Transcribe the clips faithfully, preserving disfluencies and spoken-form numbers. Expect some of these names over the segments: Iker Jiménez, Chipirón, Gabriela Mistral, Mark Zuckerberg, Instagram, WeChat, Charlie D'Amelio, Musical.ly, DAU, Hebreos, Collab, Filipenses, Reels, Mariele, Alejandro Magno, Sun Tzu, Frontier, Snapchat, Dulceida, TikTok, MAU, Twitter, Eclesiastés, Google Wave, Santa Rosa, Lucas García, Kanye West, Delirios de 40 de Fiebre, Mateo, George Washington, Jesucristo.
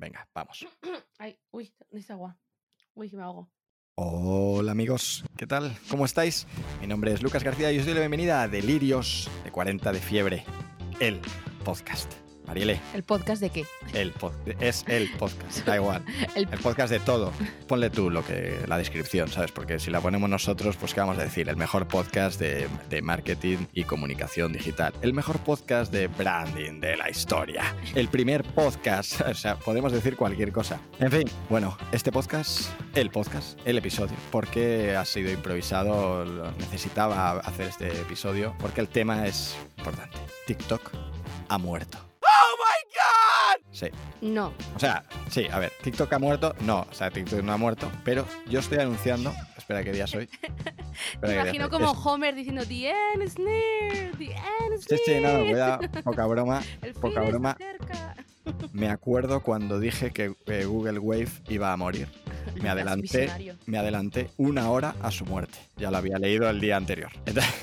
Venga, vamos. Ay, uy, es agua. Uy, que me ahogo. Hola amigos, ¿qué tal? ¿Cómo estáis? Mi nombre es Lucas García y os doy la bienvenida a Delirios de cuarenta de Fiebre, el podcast. Mariele. ¿El podcast de qué? El pod- es el podcast, da igual. el... el podcast de todo. Ponle tú lo que, la descripción, ¿sabes? Porque si la ponemos nosotros, pues ¿qué vamos a decir? El mejor podcast de, de marketing y comunicación digital. El mejor podcast de branding de la historia. El primer podcast. O sea, podemos decir cualquier cosa. En fin, bueno, este podcast, el podcast, el episodio. Porque ha sido improvisado, necesitaba hacer este episodio. Porque el tema es importante. TikTok ha muerto. Sí. No. O sea, sí, a ver, TikTok ha muerto. No, o sea, TikTok no ha muerto, pero yo estoy anunciando. Espera, ¿qué día soy? Me imagino como es... Homer diciendo The end is near, the end is near. Sí, sí, no, cuidado, poca broma. El fin poca broma. Cerca. Me acuerdo cuando dije que eh, Google Wave iba a morir. Me adelanté, me adelanté una hora a su muerte. Ya lo había leído el día anterior. Entonces,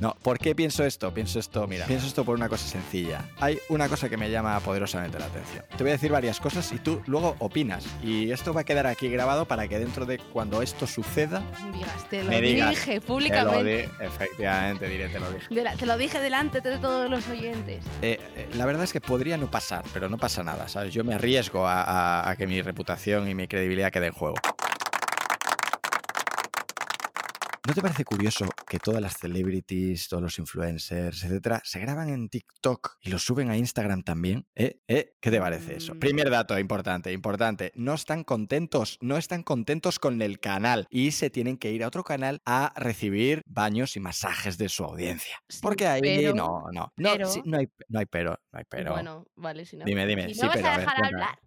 no, ¿por qué pienso esto? Pienso esto, mira, pienso esto por una cosa sencilla. Hay una cosa que me llama poderosamente la atención. Te voy a decir varias cosas y tú luego opinas. Y esto va a quedar aquí grabado para que dentro de cuando esto suceda... Digas, te lo me digas, dije públicamente. Te lo di- efectivamente, diré, te lo dije. De la, te lo dije delante de todos los oyentes. Eh, eh, la verdad es que podría no pasar, pero no pasa nada, ¿sabes? Yo me arriesgo a, a, a que mi reputación y mi credibilidad queda en juego. ¿No te parece curioso que todas las celebrities, todos los influencers, etcétera, se graban en TikTok y los suben a Instagram también? ¿Eh? ¿Eh? ¿Qué te parece eso? Mm. Primer dato importante, importante. No están contentos, no están contentos con el canal y se tienen que ir a otro canal a recibir baños y masajes de su audiencia. Sí, porque ahí pero, no, no. No, pero, sí, no, hay, no hay pero, no hay pero. Bueno, vale, si no. Dime, dime. Si sí, no vas pero, a dejar a ver, hablar.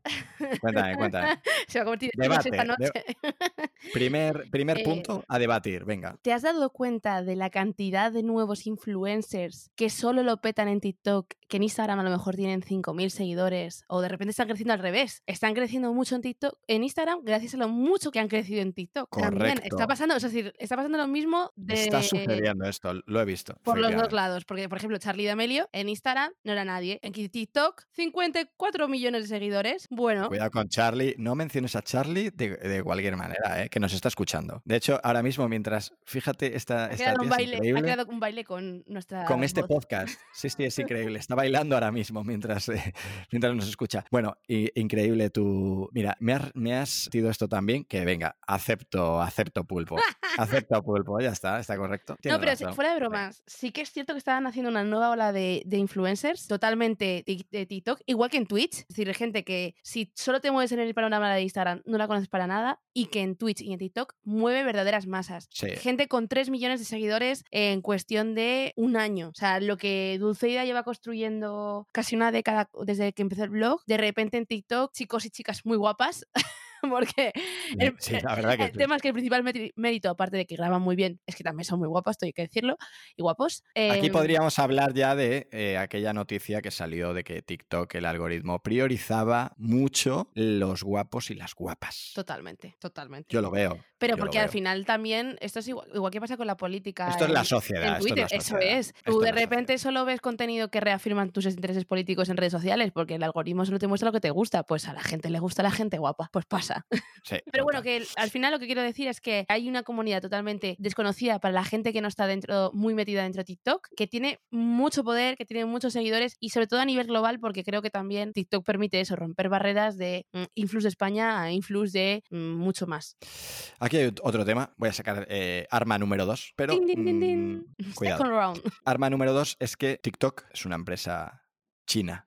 Cuéntame, cuéntame, cuéntame. Se va a convertir en esta noche. Deb- primer primer eh, punto a debatir, venga. ¿Te has dado cuenta de la cantidad de nuevos influencers que solo lo petan en TikTok, que en Instagram a lo mejor tienen cinco mil seguidores o de repente están creciendo al revés? Están creciendo mucho en TikTok, en Instagram gracias a lo mucho que han crecido en TikTok. Correcto. También está pasando, es decir, está pasando lo mismo de... Está sucediendo esto, lo he visto. Por los dos lados, porque por ejemplo Charlie D'Amelio en Instagram no era nadie, en TikTok cincuenta y cuatro millones de seguidores. Bueno. Cuidado con Charlie, no menciones a Charlie de, de cualquier manera, ¿eh? Que nos está escuchando. De hecho, ahora mismo mientras... Fíjate, esta, ha, esta creado un baile, es ha creado un baile con nuestra con este voz. Podcast. Sí, sí, es increíble. Está bailando ahora mismo mientras, eh, mientras nos escucha. Bueno, y, increíble tu... Mira, me has, me has sentido esto también, que venga, acepto, acepto pulpo. Acepto pulpo, ya está, está correcto. Tienes no, pero razón. Fuera de bromas, sí que es cierto que estaban haciendo una nueva ola de, de influencers, totalmente de TikTok, igual que en Twitch. Es decir, hay gente que si solo te mueves en el panorama de Instagram, no la conoces para nada, y que en Twitch y en TikTok mueve verdaderas masas. Sí. Gente con tres millones de seguidores en cuestión de un año. O sea, lo que Dulceida lleva construyendo casi una década desde que empezó el blog, de repente en TikTok, chicos y chicas muy guapas... Porque el, sí, la verdad que el sí. tema es que el principal mérito, aparte de que graban muy bien, es que también son muy guapos, tengo que decirlo, y guapos. Eh, Aquí podríamos hablar ya de eh, aquella noticia que salió de que TikTok, el algoritmo, priorizaba mucho los guapos y las guapas. Totalmente, totalmente. Yo lo veo. Pero porque al veo. final también, esto es igual, igual que pasa con la política. Esto en, es la sociedad. En Twitter, esto es la sociedad, eso es. Esto Tú de repente sociedad. solo ves contenido que reafirman tus intereses políticos en redes sociales, porque el algoritmo solo te muestra lo que te gusta. Pues a la gente le gusta la gente guapa, pues pasa. Sí, pero bueno, que al final lo que quiero decir es que hay una comunidad totalmente desconocida para la gente que no está dentro, muy metida dentro de TikTok, que tiene mucho poder, que tiene muchos seguidores y sobre todo a nivel global, porque creo que también TikTok permite eso, romper barreras de mm, influx de España a influx de mm, mucho más. Aquí hay otro tema, voy a sacar eh, arma número dos, pero din, din, din, din. Mmm, cuidado. Second round. Arma número dos es que TikTok es una empresa china.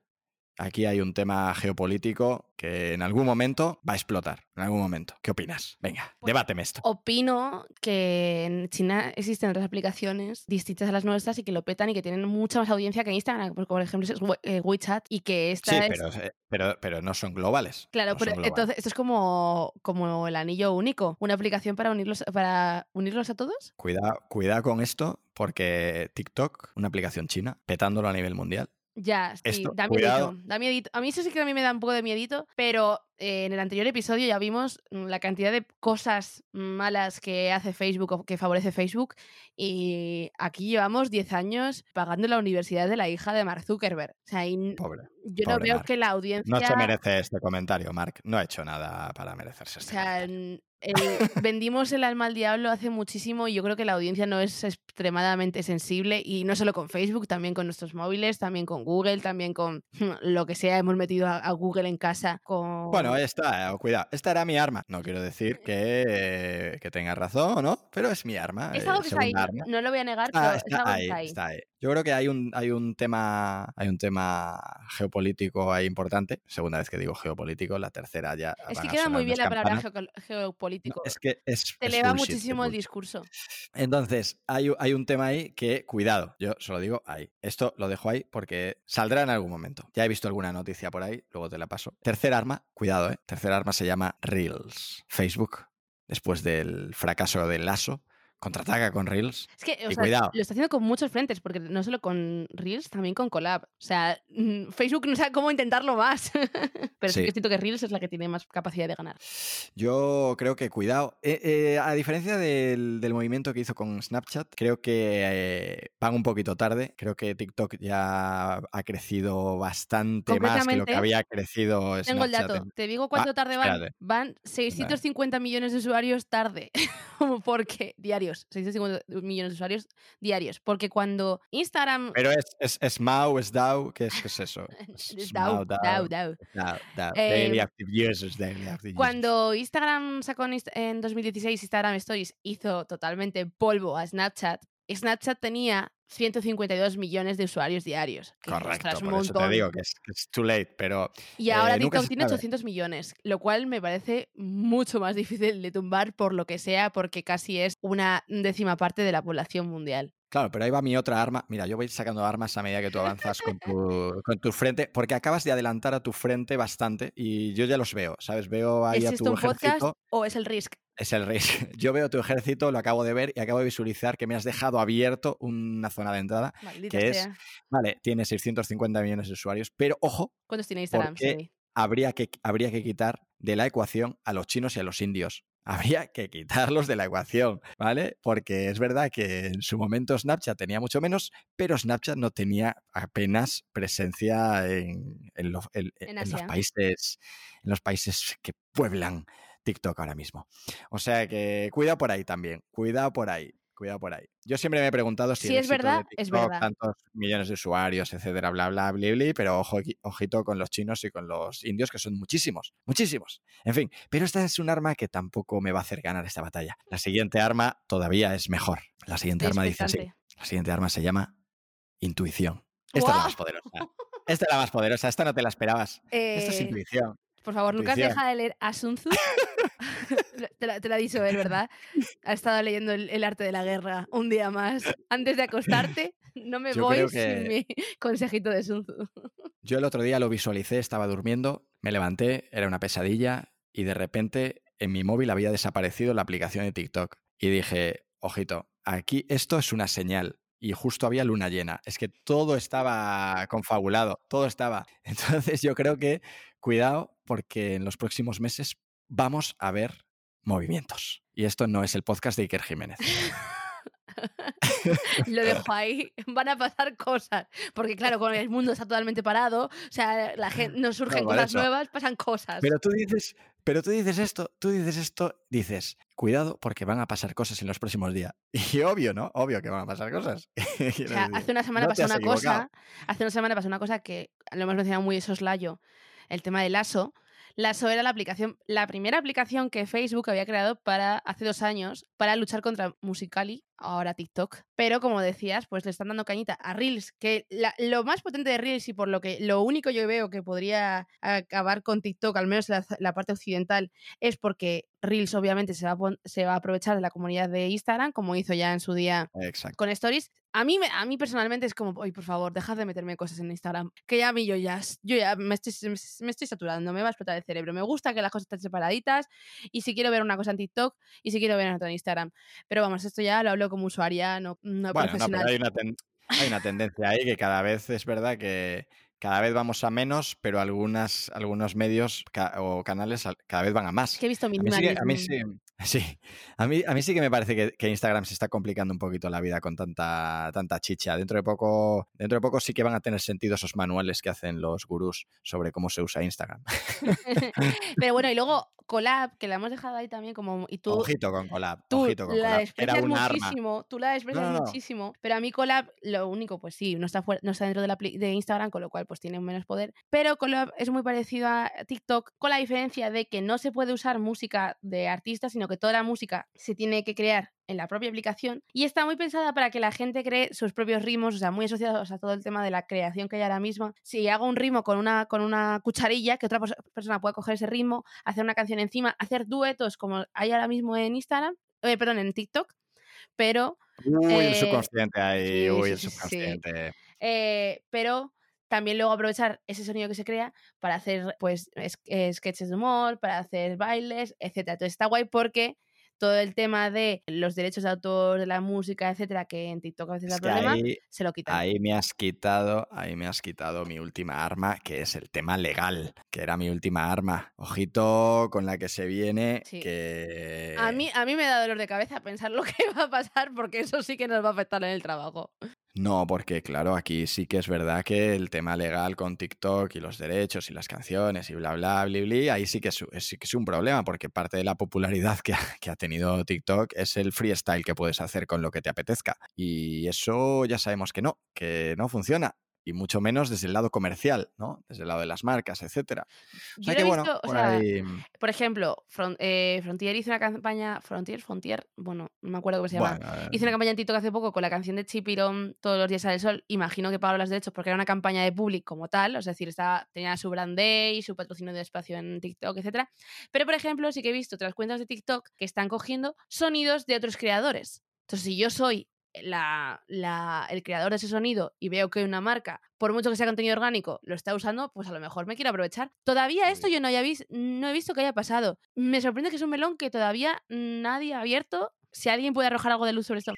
Aquí hay un tema geopolítico que en algún momento va a explotar. En algún momento. ¿Qué opinas? Venga, pues, debáteme esto. Opino que en China existen otras aplicaciones distintas a las nuestras y que lo petan y que tienen mucha más audiencia que Instagram, porque por ejemplo es WeChat y que esta sí, es... Sí, pero, pero, pero no son globales. Claro, no pero globales. Entonces esto es como, como el anillo único. ¿Una aplicación para unirlos, para unirlos a todos? Cuidado, cuidado con esto, porque TikTok, una aplicación china, petándolo a nivel mundial. Ya, sí, esto, da miedito, da miedito. A mí eso sí que a mí me da un poco de miedito, pero eh, en el anterior episodio ya vimos la cantidad de cosas malas que hace Facebook o que favorece Facebook, y aquí llevamos diez años pagando la universidad de la hija de Mark Zuckerberg. O sea, y pobre, yo pobre no veo Mark. Que la audiencia... No se merece este comentario, Mark. No ha hecho nada para merecerse este o sea, comentario. Eh, vendimos el alma al diablo hace muchísimo, y yo creo que la audiencia no es extremadamente sensible, y no solo con Facebook, también con nuestros móviles, también con Google, también con lo que sea. Hemos metido a, a Google en casa con... Bueno, esta, cuidado, esta era mi arma. No quiero decir que, que tengas razón, ¿no? Pero es mi arma. Es algo que está ahí, arma. No lo voy a negar, ah, pero está, es algo ahí, que está ahí. Está ahí. Yo creo que hay un, hay un tema hay un tema geopolítico ahí importante. Segunda vez que digo geopolítico, la tercera ya... Es que queda muy bien la palabra geopolítico. No, es que es... Te eleva muchísimo el discurso. Entonces, hay, hay un tema ahí que, cuidado, yo se lo digo ahí. Esto lo dejo ahí porque saldrá en algún momento. Ya he visto alguna noticia por ahí, luego te la paso. Tercer arma, cuidado, ¿eh? Tercer arma se llama Reels. Facebook, después del fracaso del lazo, contraataca con Reels. Es que, o sea, cuidado. Lo está haciendo con muchos frentes, porque no solo con Reels, también con Collab. O sea, Facebook no sabe cómo intentarlo más. Pero sí, es que siento que Reels es la que tiene más capacidad de ganar. Yo creo que, cuidado. Eh, eh, a diferencia del, del movimiento que hizo con Snapchat, creo que eh, van un poquito tarde. Creo que TikTok ya ha crecido bastante más que lo que había crecido Snapchat. Tengo el dato. Te digo cuánto ah, tarde van. Espérate. Van seiscientos cincuenta millones de usuarios tarde. Porque diario. seiscientos cincuenta millones de usuarios diarios. Porque cuando Instagram... Pero es, es, es MAU, es DAU, ¿qué es, qué es eso? Es, es DAU, DAU, DAU. Daily Active Users, Daily Active Users. Cuando Instagram sacó en dos mil dieciséis Instagram Stories, hizo totalmente polvo a Snapchat. Snapchat tenía ciento cincuenta y dos millones de usuarios diarios. Correcto, por un eso montón. Te digo que es, que es too late, pero... Y ahora eh, TikTok tiene ochocientos millones, lo cual me parece mucho más difícil de tumbar por lo que sea, porque casi es una décima parte de la población mundial. Claro, pero ahí va mi otra arma. Mira, yo voy sacando armas a medida que tú avanzas con tu, con tu frente, porque acabas de adelantar a tu frente bastante y yo ya los veo, ¿sabes? Veo ahí a tu ejército. ¿Es esto un podcast o es el Risk? Es el rey. Yo veo tu ejército, lo acabo de ver y acabo de visualizar que me has dejado abierto una zona de entrada. Maldita que sea. Es, vale, tiene seiscientos cincuenta millones de usuarios, pero ojo, ¿cuántos tiene Instagram? Sí. Habría que, habría que quitar de la ecuación a los chinos y a los indios. Habría que quitarlos de la ecuación, ¿vale? Porque es verdad que en su momento Snapchat tenía mucho menos, pero Snapchat no tenía apenas presencia en, en, lo, en, en, en los países, en los países que pueblan TikTok ahora mismo. O sea que cuidado por ahí también, cuidado por ahí, cuidado por ahí. Yo siempre me he preguntado si sí, el es, verdad, de TikTok, es verdad, tantos millones de usuarios, etcétera, bla, bla, bla, bla, bla, pero ojo, ojito con los chinos y con los indios, que son muchísimos, muchísimos. En fin, pero esta es un arma que tampoco me va a hacer ganar esta batalla. La siguiente arma todavía es mejor. La siguiente es arma expectante. Dice así. La siguiente arma se llama intuición. Esta ¡Wow! es la más poderosa. Esta es la más poderosa. Esta no te la esperabas. Eh... Esta es intuición. Por favor, Lucas, deja de leer a Sun Tzu. Te la, te la hizo él, ¿verdad? Ha estado leyendo el, el arte de la guerra un día más. Antes de acostarte, no me yo voy que... sin mi consejito de Sun Tzu. Yo el otro día lo visualicé, estaba durmiendo, me levanté, era una pesadilla y de repente en mi móvil había desaparecido la aplicación de TikTok. Y dije, ojito, aquí esto es una señal. Y justo había luna llena. Es que todo estaba confabulado, todo estaba. Entonces yo creo que, cuidado, porque en los próximos meses vamos a ver movimientos. Y esto no es el podcast de Iker Jiménez. Lo dejo ahí. Van a pasar cosas. Porque claro, con el mundo está totalmente parado. O sea, la gente, nos surgen no, cosas eso. nuevas, pasan cosas. Pero tú dices... Pero tú dices esto, tú dices esto, dices, cuidado porque van a pasar cosas en los próximos días. Y obvio, ¿no? Obvio que van a pasar cosas. O sea, hace una semana no pasó una equivocado. cosa, hace una semana pasó una cosa que lo hemos mencionado muy soslayo, el tema de Lasso. Lasso era la aplicación, la primera aplicación que Facebook había creado para hace dos años para luchar contra Musical punto ly, ahora TikTok. Pero como decías, pues le están dando cañita a Reels, que la, lo más potente de Reels y por lo que lo único yo veo que podría acabar con TikTok, al menos la, la parte occidental, es porque Reels obviamente se va, a, se va a aprovechar de la comunidad de Instagram, como hizo ya en su día Exacto. con Stories. A mí, a mí personalmente es como, oye, por favor, dejad de meterme cosas en Instagram, que ya a mí yo ya, yo ya me, estoy, me estoy saturando, me va a explotar el cerebro. Me gusta que las cosas estén separaditas y si quiero ver una cosa en TikTok y si quiero ver otra en Instagram. Pero vamos, esto ya lo hablo como usuaria, no, no bueno, profesional. No, pero hay, una ten, hay una tendencia ahí que cada vez es verdad que, cada vez vamos a menos, pero algunas, algunos medios ca- o canales cada vez van a más. Que he visto minimalismo. A mí sí que, a mí sí, sí. A mí, a mí sí que me parece que, que Instagram se está complicando un poquito la vida con tanta, tanta chicha. Dentro de poco, dentro de poco sí que van a tener sentido esos manuales que hacen los gurús sobre cómo se usa Instagram. Pero bueno, y luego Collab, que la hemos dejado ahí también como... Y tú, ojito con Collab, tú ojito con Collab. Era un muchísimo, arma. Tú la desprecias no, no, muchísimo. No. Pero a mí Collab, lo único, pues sí, no está, fuera, no está dentro de, la, de Instagram, con lo cual pues tiene menos poder. Pero Collab es muy parecido a TikTok, con la diferencia de que no se puede usar música de artistas, sino que toda la música se tiene que crear en la propia aplicación, y está muy pensada para que la gente cree sus propios ritmos, o sea, muy asociados a todo el tema de la creación que hay ahora mismo. Si hago un ritmo con una, con una cucharilla, que otra persona pueda coger ese ritmo, hacer una canción encima, hacer duetos como hay ahora mismo en Instagram, eh, perdón, en TikTok, pero... Uy, eh, el subconsciente ahí, sí, uy, el subconsciente. Sí. Eh, pero... También luego aprovechar ese sonido que se crea para hacer pues sketches de humor, para hacer bailes, etcétera. Entonces está guay porque todo el tema de los derechos de autor, de la música, etcétera, que en TikTok a veces es el problema, ahí, se lo quitan. Ahí me has quitado, ahí me has quitado mi última arma, que es el tema legal, que era mi última arma. Ojito con la que se viene, sí. que... A mí, a mí me da dolor de cabeza pensar lo que va a pasar, porque eso sí que nos va a afectar en el trabajo. No, porque claro, aquí sí que es verdad que el tema legal con TikTok y los derechos y las canciones y bla, bla, bla, bla, ahí sí que es, es, sí que es un problema, porque parte de la popularidad que ha, que ha tenido TikTok es el freestyle que puedes hacer con lo que te apetezca. Y eso ya sabemos que no, que no funciona. Y mucho menos desde el lado comercial, ¿no? Desde el lado de las marcas, etcétera. O sea, yo que, he visto, bueno, o por, sea, ahí... por ejemplo, Front, eh, Frontier hizo una campaña... Frontier, Frontier, bueno, no me acuerdo cómo se llama. Bueno, hizo una campaña en TikTok hace poco con la canción de Chipirón, Todos los días sale el sol. Imagino que pagaron los derechos porque era una campaña de Public como tal, o sea, es decir, estaba, tenía su brandé y su patrocinio de espacio en TikTok, etcétera. Pero, por ejemplo, sí que he visto otras cuentas de TikTok que están cogiendo sonidos de otros creadores. Entonces, si yo soy... La, la, el creador de ese sonido y veo que una marca, por mucho que sea contenido orgánico, lo está usando, pues a lo mejor me quiero aprovechar. Todavía esto yo no, haya vis- no he visto que haya pasado. Me sorprende que es un melón que todavía nadie ha abierto. Si alguien puede arrojar algo de luz sobre esto.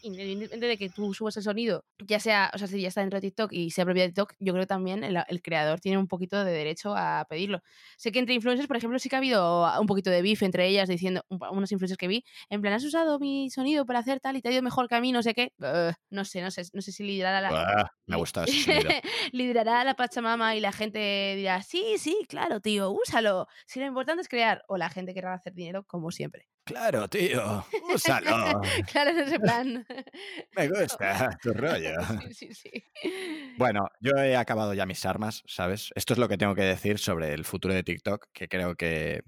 Independientemente de que tú subas el sonido, ya sea, o sea, si ya está dentro de TikTok y sea propia de TikTok, yo creo que también el, el creador tiene un poquito de derecho a pedirlo. Sé que entre influencers, por ejemplo, sí que ha habido un poquito de beef entre ellas, diciendo, un, unos influencers que vi, en plan, has usado mi sonido para hacer tal y te ha ido mejor que a mí, no sé qué. Uh, no sé, no sé, no sé si liderará la... Uh, me ha gustado ese liderará la Pachamama y la gente dirá, sí, sí, claro, tío, úsalo. Si lo importante es crear, o la gente querrá hacer dinero, como siempre. Claro, tío, úsalo. Claro, es ese plan. Me gusta tu rollo. Sí, sí, sí. Bueno, yo he acabado ya mis armas, ¿sabes? Esto es lo que tengo que decir sobre el futuro de TikTok, que creo que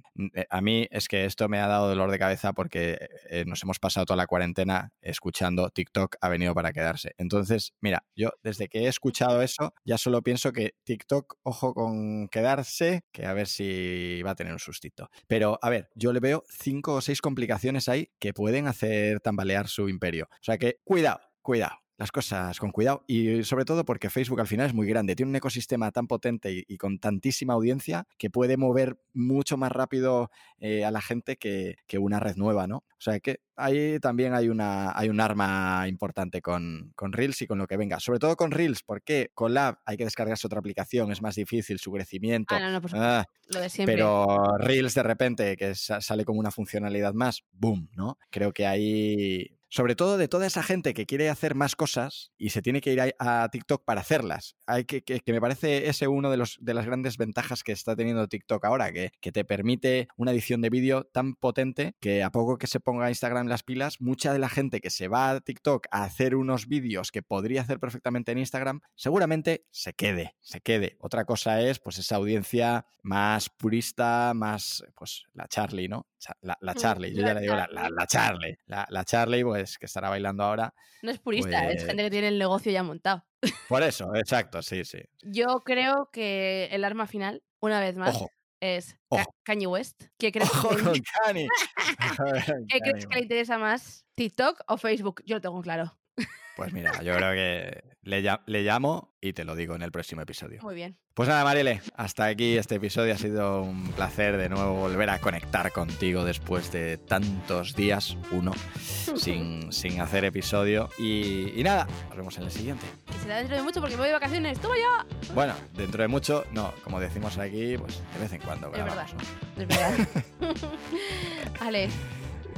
a mí es que esto me ha dado dolor de cabeza porque nos hemos pasado toda la cuarentena escuchando TikTok ha venido para quedarse. Entonces, mira, yo desde que he escuchado eso, ya solo pienso que TikTok, ojo con quedarse, que a ver si va a tener un sustito. Pero, a ver, yo le veo cinco o seis complicaciones ahí que pueden hacer tambalear su imperio. O sea que, cuidado, cuidado, las cosas con cuidado, y sobre todo porque Facebook al final es muy grande, tiene un ecosistema tan potente y, y con tantísima audiencia que puede mover mucho más rápido eh, a la gente que, que una red nueva, ¿no? O sea que ahí también hay una hay un arma importante con, con Reels y con lo que venga. Sobre todo con Reels, porque Collab hay que descargarse otra aplicación, es más difícil su crecimiento. Ah, no, no, por supuesto. Ah, lo de siempre. Pero Reels de repente, que sale como una funcionalidad más, boom, ¿no? Creo que ahí... Sobre todo de toda esa gente que quiere hacer más cosas y se tiene que ir a, a TikTok para hacerlas. Hay que, que, que me parece ese uno de, los, de las grandes ventajas que está teniendo TikTok ahora, que, que te permite una edición de vídeo tan potente que a poco que se ponga Instagram las pilas, mucha de la gente que se va a TikTok a hacer unos vídeos que podría hacer perfectamente en Instagram, seguramente se quede, se quede. Otra cosa es pues esa audiencia más purista, más pues la Charlie, ¿no? La, la Charlie, yo ya le digo la, la, la Charlie, la, la Charlie pues que estará bailando ahora. No es purista, pues... es gente que tiene el negocio ya montado. Por eso, exacto, sí, sí. Yo creo que el arma final, una vez más, ojo, es ojo. Ka- Kanye West. ¿Qué crees, ojo, que... Con Kanye. ¿Qué crees que le interesa más, TikTok o Facebook? Yo lo tengo claro. Pues mira, yo creo que le, le llamo y te lo digo en el próximo episodio. Muy bien. Pues nada, Mariele, hasta aquí este episodio. Ha sido un placer de nuevo volver a conectar contigo después de tantos días, uno, sin, sin hacer episodio. Y, y nada, nos vemos en el siguiente. Que será dentro de mucho porque me voy de vacaciones. ¡Toma ya! Bueno, dentro de mucho, no, como decimos aquí, pues de vez en cuando. Es verdad, ¿no? Es verdad. Vale.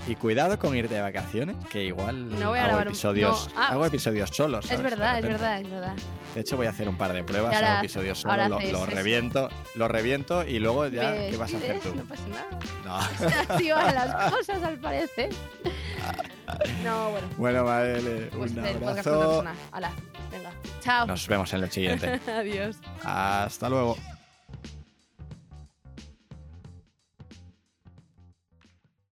Y cuidado con irte de vacaciones, que igual no voy a hago, grabar, episodios, no. Ah, hago episodios solos. Es verdad, es verdad, es verdad. De hecho, voy a hacer un par de pruebas, ahora, hago episodios solos, lo, lo, reviento, lo reviento y luego ya, ¿qué vas a hacer tú? No pasa nada. No. Se activan las cosas, al parecer. No, bueno. Bueno, Mariele, pues un abrazo. Hola, venga. Chao. Nos vemos en el siguiente. Adiós. Hasta luego.